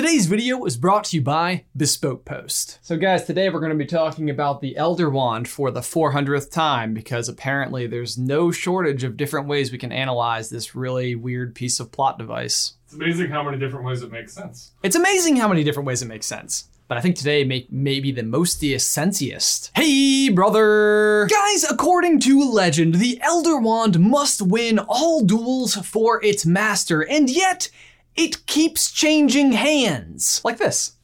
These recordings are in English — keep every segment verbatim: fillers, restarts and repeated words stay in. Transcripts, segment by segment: Today's video is brought to you by Bespoke Post. So guys, today we're going to be talking about the Elder Wand for the four hundredth time, because apparently there's no shortage of different ways we can analyze this really weird piece of plot device. It's amazing how many different ways it makes sense. It's amazing how many different ways it makes sense. But I think today make maybe the mostiest sensiest. Hey, brother! Guys, according to legend, the Elder Wand must win all duels for its master, and yet it keeps changing hands. Like this.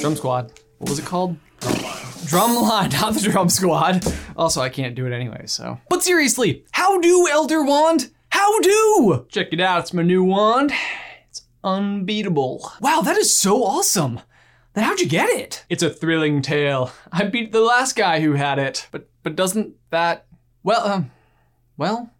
Drum Squad. What was it called? Drumline, not the Drum Squad. Also, I can't do it anyway, so. But seriously, how do, Elder Wand? How do? Check it out, it's my new wand. Unbeatable. Wow, that is so awesome. Then how'd you get it? It's a thrilling tale. I beat the last guy who had it. But but doesn't that, well, um, well,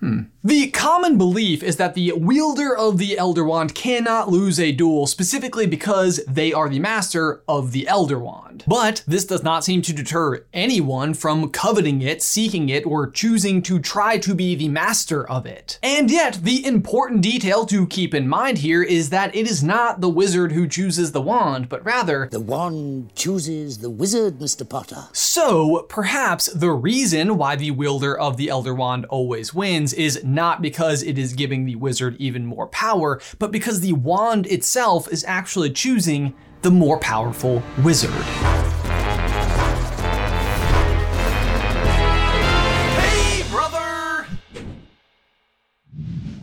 hmm. The common belief is that the wielder of the Elder Wand cannot lose a duel, specifically because they are the master of the Elder Wand. But this does not seem to deter anyone from coveting it, seeking it, or choosing to try to be the master of it. And yet, the important detail to keep in mind here is that it is not the wizard who chooses the wand, but rather, the wand chooses the wizard, Mister Potter. So perhaps the reason why the wielder of the Elder Wand always wins is not because it is giving the wizard even more power, but because the wand itself is actually choosing the more powerful wizard. Hey, brother!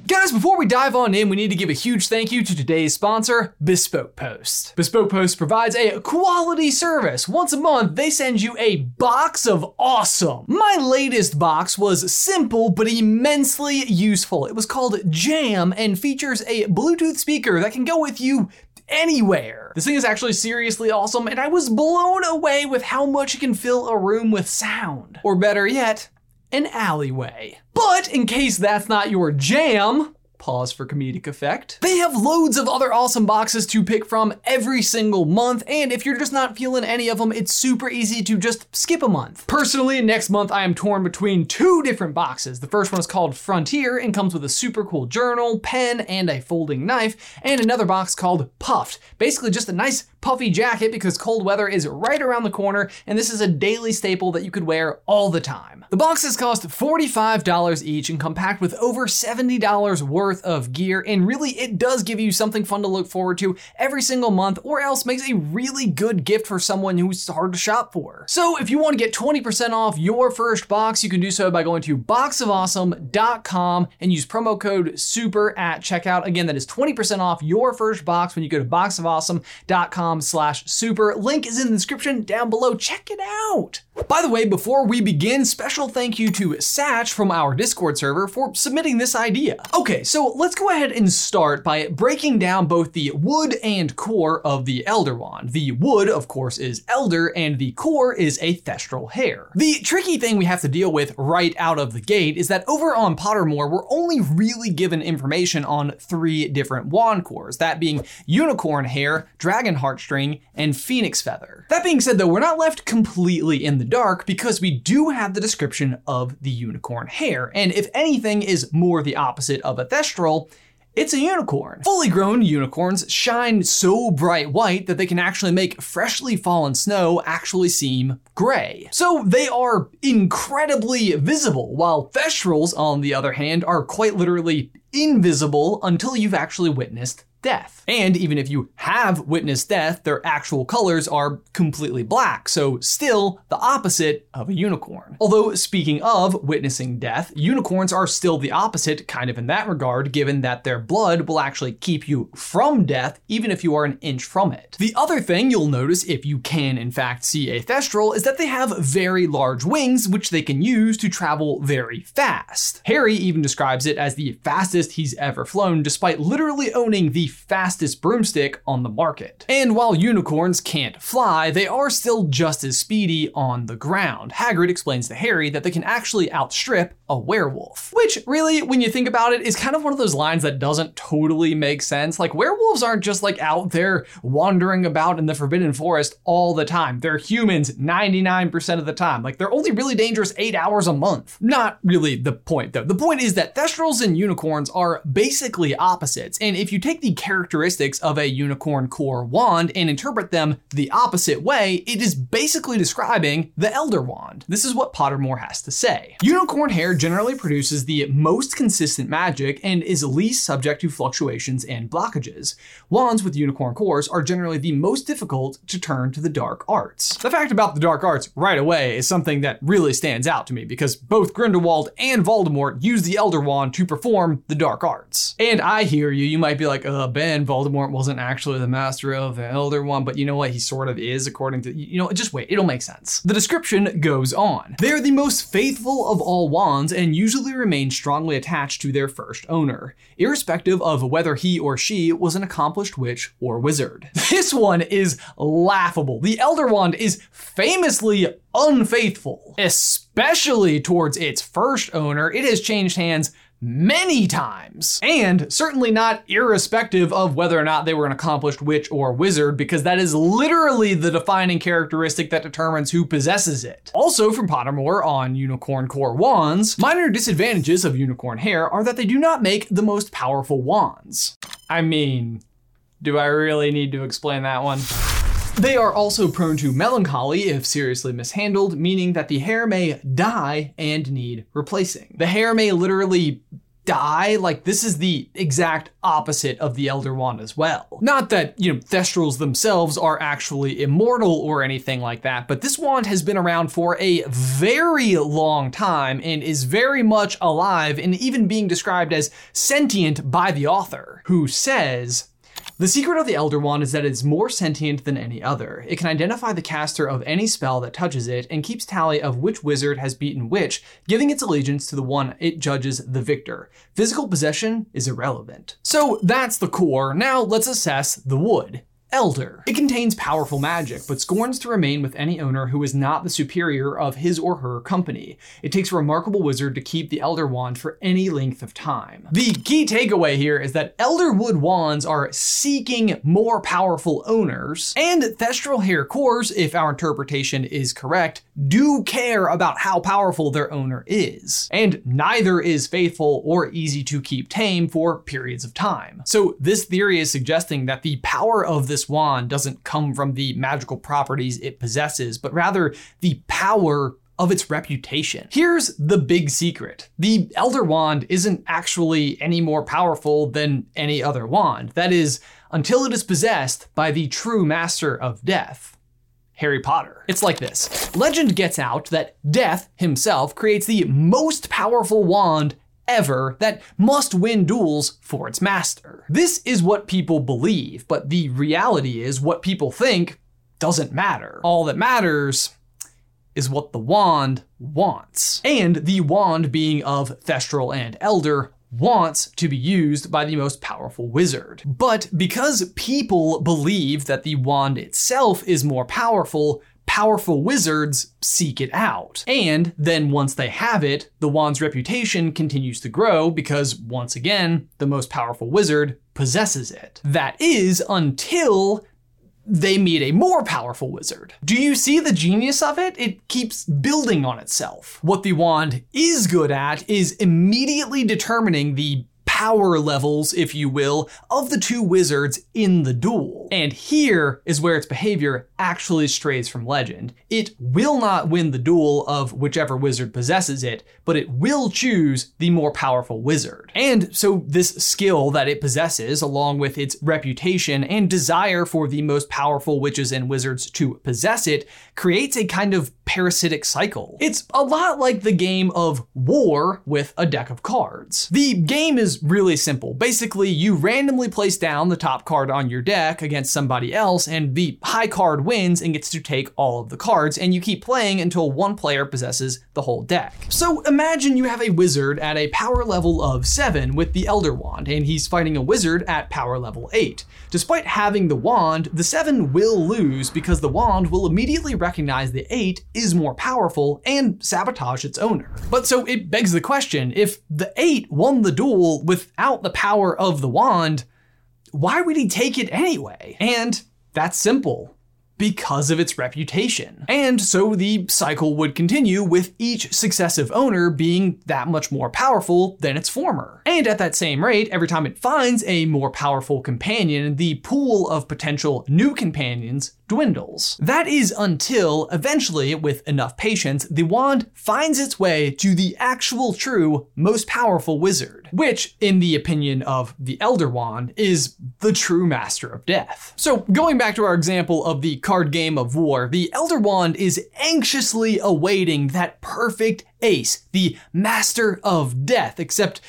Guys, before we dive on in, we need to give a huge thank you to today's sponsor, Bespoke Post. Bespoke Post provides a quality service. Once a month, they send you a box of awesome. My latest box was simple but immensely useful. It was called Jam and features a Bluetooth speaker that can go with you anywhere. This thing is actually seriously awesome, and I was blown away with how much it can fill a room with sound. Or better yet, an alleyway. But in case that's not your jam, pause for comedic effect, they have loads of other awesome boxes to pick from every single month, and if you're just not feeling any of them, it's super easy to just skip a month. Personally, next month I am torn between two different boxes. The first one is called Frontier and comes with a super cool journal, pen, and a folding knife, and another box called Puffed. Basically just a nice puffy jacket because cold weather is right around the corner, and this is a daily staple that you could wear all the time. The boxes cost forty-five dollars each and come packed with over seventy dollars worth of gear, and really it does give you something fun to look forward to every single month, or else makes a really good gift for someone who's hard to shop for. So if you want to get twenty percent off your first box, you can do so by going to box of awesome dot com and use promo code SUPER at checkout. Again, that is twenty percent off your first box when you go to box of awesome dot com slash super. Link is in the description down below. Check it out. By the way, before we begin, special thank you to Satch from our Discord server for submitting this idea. Okay, so let's go ahead and start by breaking down both the wood and core of the Elder Wand. The wood, of course, is elder, and the core is a thestral hair. The tricky thing we have to deal with right out of the gate is that over on Pottermore, we're only really given information on three different wand cores, that being unicorn hair, dragon heart string, and phoenix feather. That being said, though, we're not left completely in the dark because we do have the description of the unicorn hair, and if anything is more the opposite of a thestral, it's a unicorn. Fully grown unicorns shine so bright white that they can actually make freshly fallen snow actually seem gray. So they are incredibly visible, while thestrals, on the other hand, are quite literally invisible until you've actually witnessed death. And even if you have witnessed death, their actual colors are completely black, so still the opposite of a unicorn. Although, speaking of witnessing death, unicorns are still the opposite, kind of in that regard, given that their blood will actually keep you from death, even if you are an inch from it. The other thing you'll notice, if you can in fact see a thestral, is that they have very large wings, which they can use to travel very fast. Harry even describes it as the fastest he's ever flown, despite literally owning the fastest broomstick on the market. And while unicorns can't fly, they are still just as speedy on the ground. Hagrid explains to Harry that they can actually outstrip a werewolf. Which really, when you think about it, is kind of one of those lines that doesn't totally make sense. Like, werewolves aren't just like out there wandering about in the Forbidden Forest all the time. They're humans ninety-nine percent of the time. Like, they're only really dangerous eight hours a month. Not really the point though. The point is that thestrals and unicorns are basically opposites. And if you take the characteristics of a unicorn core wand and interpret them the opposite way, it is basically describing the Elder Wand. This is what Pottermore has to say. Unicorn hair generally produces the most consistent magic and is least subject to fluctuations and blockages. Wands with unicorn cores are generally the most difficult to turn to the dark arts. The fact about the dark arts right away is something that really stands out to me because both Grindelwald and Voldemort use the Elder Wand to perform the dark arts. And I hear you, you might be like, uh, Ben, Voldemort wasn't actually the master of the Elder Wand, but you know what? He sort of is, according to, you know, just wait, it'll make sense. The description goes on. They're the most faithful of all wands and usually remain strongly attached to their first owner, irrespective of whether he or she was an accomplished witch or wizard. This one is laughable. The Elder Wand is famously unfaithful, especially towards its first owner. It has changed hands many times, and certainly not irrespective of whether or not they were an accomplished witch or wizard, because that is literally the defining characteristic that determines who possesses it. Also from Pottermore on unicorn core wands, minor disadvantages of unicorn hair are that they do not make the most powerful wands. I mean, do I really need to explain that one? They are also prone to melancholy if seriously mishandled, meaning that the hair may die and need replacing. The hair may literally die, like this is the exact opposite of the Elder Wand as well. Not that, you know, thestrals themselves are actually immortal or anything like that, but this wand has been around for a very long time and is very much alive and even being described as sentient by the author, who says, "The secret of the Elder Wand is that it's more sentient than any other. It can identify the caster of any spell that touches it and keeps tally of which wizard has beaten which, giving its allegiance to the one it judges the victor. Physical possession is irrelevant." So that's the core. Now let's assess the wood. Elder. It contains powerful magic, but scorns to remain with any owner who is not the superior of his or her company. It takes a remarkable wizard to keep the Elder Wand for any length of time. The key takeaway here is that Elderwood wands are seeking more powerful owners, and thestral hair cores, if our interpretation is correct, do care about how powerful their owner is. And neither is faithful or easy to keep tame for periods of time. So this theory is suggesting that the power of this wand doesn't come from the magical properties it possesses, but rather the power of its reputation. Here's the big secret. The Elder Wand isn't actually any more powerful than any other wand. That is, until it is possessed by the true master of death, Harry Potter. It's like this. Legend gets out that Death himself creates the most powerful wand ever that must win duels for its master. This is what people believe, but the reality is what people think doesn't matter. All that matters is what the wand wants. And the wand, being of Thestral and Elder, wants to be used by the most powerful wizard. But because people believe that the wand itself is more powerful, powerful wizards seek it out. And then once they have it, the wand's reputation continues to grow because, once again, the most powerful wizard possesses it. That is, until they meet a more powerful wizard. Do you see the genius of it? It keeps building on itself. What the wand is good at is immediately determining the power levels, if you will, of the two wizards in the duel. And here is where its behavior actually strays from legend. It will not win the duel of whichever wizard possesses it, but it will choose the more powerful wizard. And so this skill that it possesses, along with its reputation and desire for the most powerful witches and wizards to possess it, creates a kind of parasitic cycle. It's a lot like the game of War with a deck of cards. The game is is really simple. Basically, you randomly place down the top card on your deck against somebody else, and the high card wins and gets to take all of the cards, and you keep playing until one player possesses the whole deck. So imagine you have a wizard at a power level of seven with the Elder Wand, and he's fighting a wizard at power level eight. Despite having the wand, the seven will lose because the wand will immediately recognize the eight is more powerful and sabotage its owner. But so it begs the question, if the eight won the duel without the power of the wand, why would he take it anyway? And that's simple. Because of its reputation. And so the cycle would continue with each successive owner being that much more powerful than its former. And at that same rate, every time it finds a more powerful companion, the pool of potential new companions dwindles. That is until eventually, with enough patience, the wand finds its way to the actual true most powerful wizard, which, in the opinion of the Elder Wand, is the true master of death. So going back to our example of the card game of war, the Elder Wand is anxiously awaiting that perfect ace, the master of death, except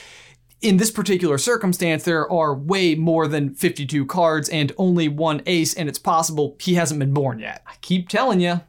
in this particular circumstance, there are way more than fifty-two cards and only one ace, and it's possible he hasn't been born yet. I keep telling you,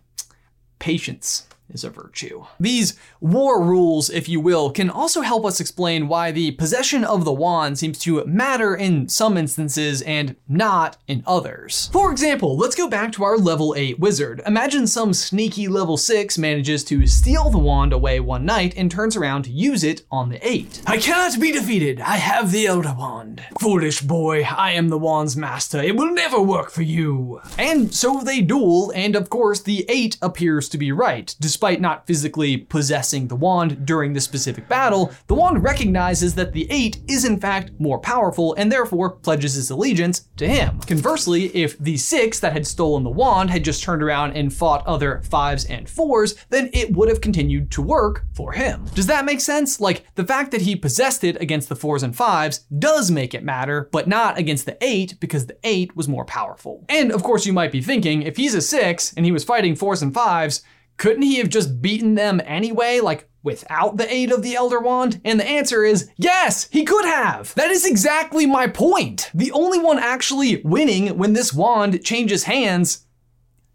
patience is a virtue. These war rules, if you will, can also help us explain why the possession of the wand seems to matter in some instances and not in others. For example, let's go back to our level eight wizard. Imagine some sneaky level six manages to steal the wand away one night and turns around to use it on the eight. I cannot be defeated. I have the Elder Wand. Foolish boy, I am the wand's master. It will never work for you. And so they duel, and of course the eight appears to be right. Despite not physically possessing the wand during the specific battle, the wand recognizes that the eight is in fact more powerful and therefore pledges its allegiance to him. Conversely, if the six that had stolen the wand had just turned around and fought other fives and fours, then it would have continued to work for him. Does that make sense? Like, the fact that he possessed it against the fours and fives does make it matter, but not against the eight because the eight was more powerful. And of course you might be thinking, if he's a six and he was fighting fours and fives, couldn't he have just beaten them anyway, like without the aid of the Elder Wand? And the answer is yes, he could have. That is exactly my point. The only one actually winning when this wand changes hands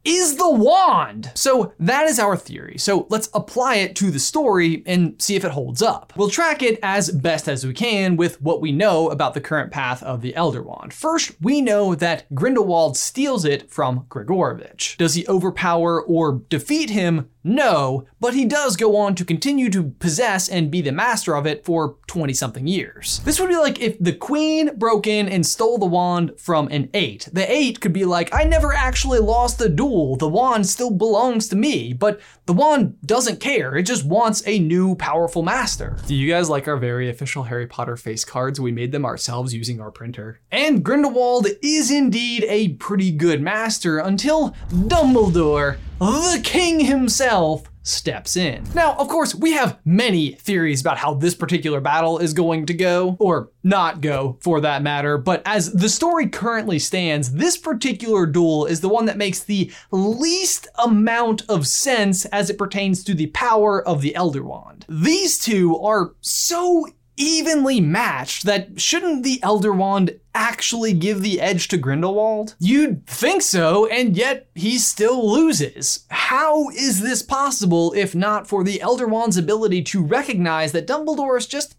is the wand. So that is our theory. So let's apply it to the story and see if it holds up. We'll track it as best as we can with what we know about the current path of the Elder Wand. First, we know that Grindelwald steals it from Gregorovitch. Does he overpower or defeat him? No, but he does go on to continue to possess and be the master of it for twenty something years. This would be like if the queen broke in and stole the wand from an eight. The eight could be like, I never actually lost the duel. The wand still belongs to me, but the wand doesn't care. It just wants a new powerful master. Do you guys like our very official Harry Potter face cards? We made them ourselves using our printer. And Grindelwald is indeed a pretty good master until Dumbledore, the king himself, steps in. Now, of course, we have many theories about how this particular battle is going to go, or not go for that matter, but as the story currently stands, this particular duel is the one that makes the least amount of sense as it pertains to the power of the Elder Wand. These two are so evenly matched that shouldn't the Elder Wand actually give the edge to Grindelwald? You'd think so, and yet he still loses. How is this possible if not for the Elder Wand's ability to recognize that Dumbledore is just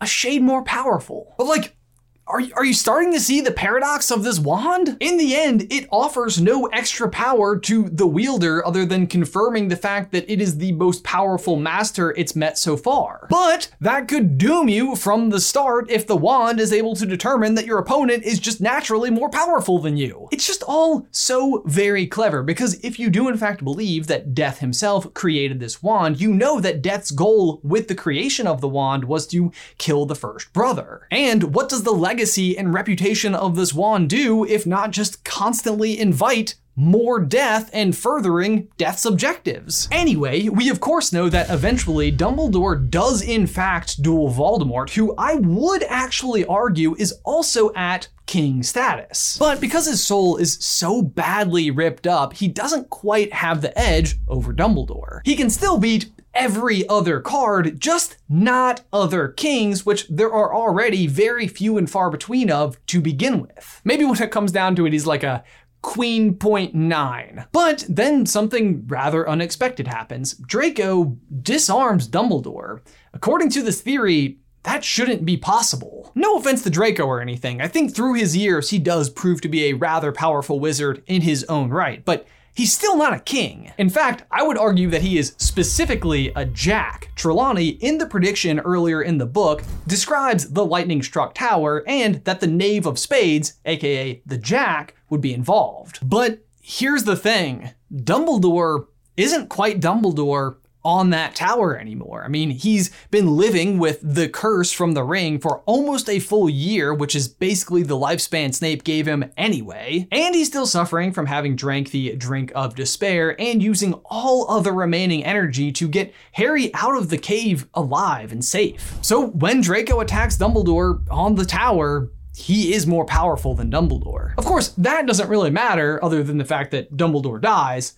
a shade more powerful? But like, Are, are you starting to see the paradox of this wand? In the end, it offers no extra power to the wielder other than confirming the fact that it is the most powerful master it's met so far. But that could doom you from the start if the wand is able to determine that your opponent is just naturally more powerful than you. It's just all so very clever, because if you do in fact believe that Death himself created this wand, you know that Death's goal with the creation of the wand was to kill the first brother. And what does the legacy Legacy and reputation of this wand do if not just constantly invite more death and furthering Death's objectives? Anyway, we of course know that eventually Dumbledore does in fact duel Voldemort, who I would actually argue is also at king status. But because his soul is so badly ripped up, he doesn't quite have the edge over Dumbledore. He can still beat every other card, just not other kings, which there are already very few and far between of to begin with. Maybe when it comes down to it, he's like a queen point nine. But then something rather unexpected happens. Draco disarms Dumbledore. According to this theory, that shouldn't be possible. No offense to Draco or anything. I think through his years, he does prove to be a rather powerful wizard in his own right, but he's still not a king. In fact, I would argue that he is specifically a jack. Trelawney, in the prediction earlier in the book, describes the lightning-struck tower and that the knave of spades, aka the jack, would be involved. But here's the thing, Dumbledore isn't quite Dumbledore on that tower anymore. I mean, he's been living with the curse from the ring for almost a full year, which is basically the lifespan Snape gave him anyway. And he's still suffering from having drank the Drink of Despair and using all other remaining energy to get Harry out of the cave alive and safe. So when Draco attacks Dumbledore on the tower, he is more powerful than Dumbledore. Of course, that doesn't really matter other than the fact that Dumbledore dies,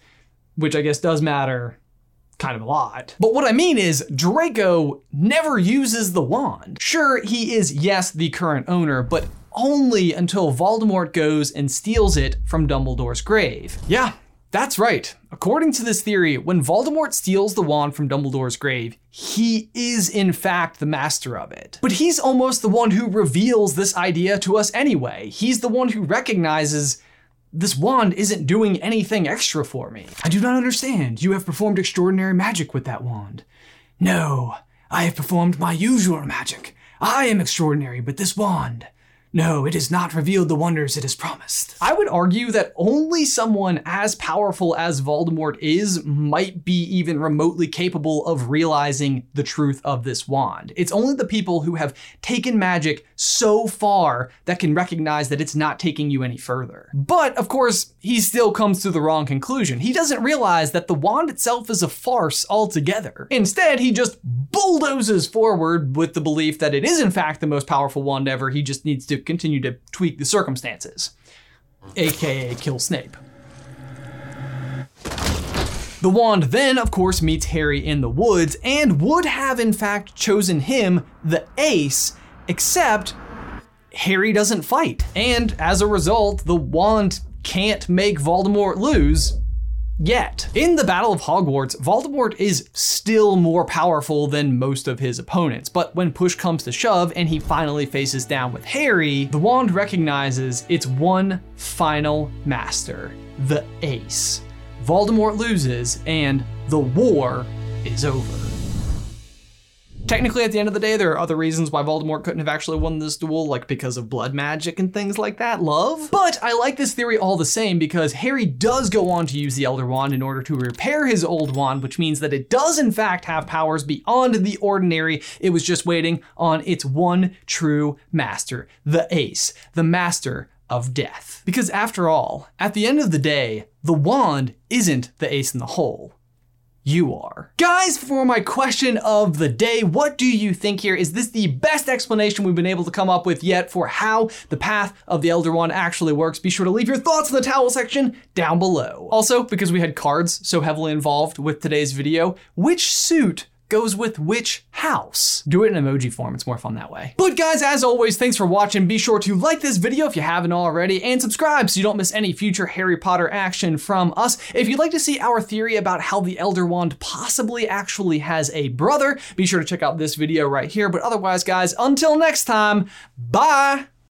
which I guess does matter kind of a lot. But what I mean is Draco never uses the wand. Sure, he is, yes, the current owner, but only until Voldemort goes and steals it from Dumbledore's grave. Yeah, that's right. According to this theory, when Voldemort steals the wand from Dumbledore's grave, he is in fact the master of it. But he's almost the one who reveals this idea to us anyway. He's the one who recognizes this wand isn't doing anything extra for me. I do not understand. You have performed extraordinary magic with that wand. No, I have performed my usual magic. I am extraordinary, but this wand, no, it has not revealed the wonders it has promised. I would argue that only someone as powerful as Voldemort is might be even remotely capable of realizing the truth of this wand. It's only the people who have taken magic so far that can recognize that it's not taking you any further. But of course, he still comes to the wrong conclusion. He doesn't realize that the wand itself is a farce altogether. Instead, he just bulldozes forward with the belief that it is in fact the most powerful wand ever. He just needs to continue to tweak the circumstances, aka kill Snape. The wand then, of course, meets Harry in the woods and would have in fact chosen him the ace, except Harry doesn't fight. And as a result, the wand can't make Voldemort lose. Yet. In the Battle of Hogwarts, Voldemort is still more powerful than most of his opponents, but when push comes to shove and he finally faces down with Harry, the wand recognizes its one final master, the ace. Voldemort loses, and the war is over. Technically, at the end of the day, there are other reasons why Voldemort couldn't have actually won this duel, like because of blood magic and things like that, love. But I like this theory all the same because Harry does go on to use the Elder Wand in order to repair his old wand, which means that it does in fact have powers beyond the ordinary. It was just waiting on its one true master, the ace, the master of death. Because after all, at the end of the day, the wand isn't the ace in the hole. You are. Guys, for my question of the day, what do you think here? Is this the best explanation we've been able to come up with yet for how the path of the Elder Wand actually works? Be sure to leave your thoughts in the towel section down below. Also, because we had cards so heavily involved with today's video, which suit goes with which house? Do it in emoji form, it's more fun that way. But guys, as always, thanks for watching. Be sure to like this video if you haven't already, and subscribe so you don't miss any future Harry Potter action from us. If you'd like to see our theory about how the Elder Wand possibly actually has a brother, be sure to check out this video right here. But otherwise, guys, until next time, bye!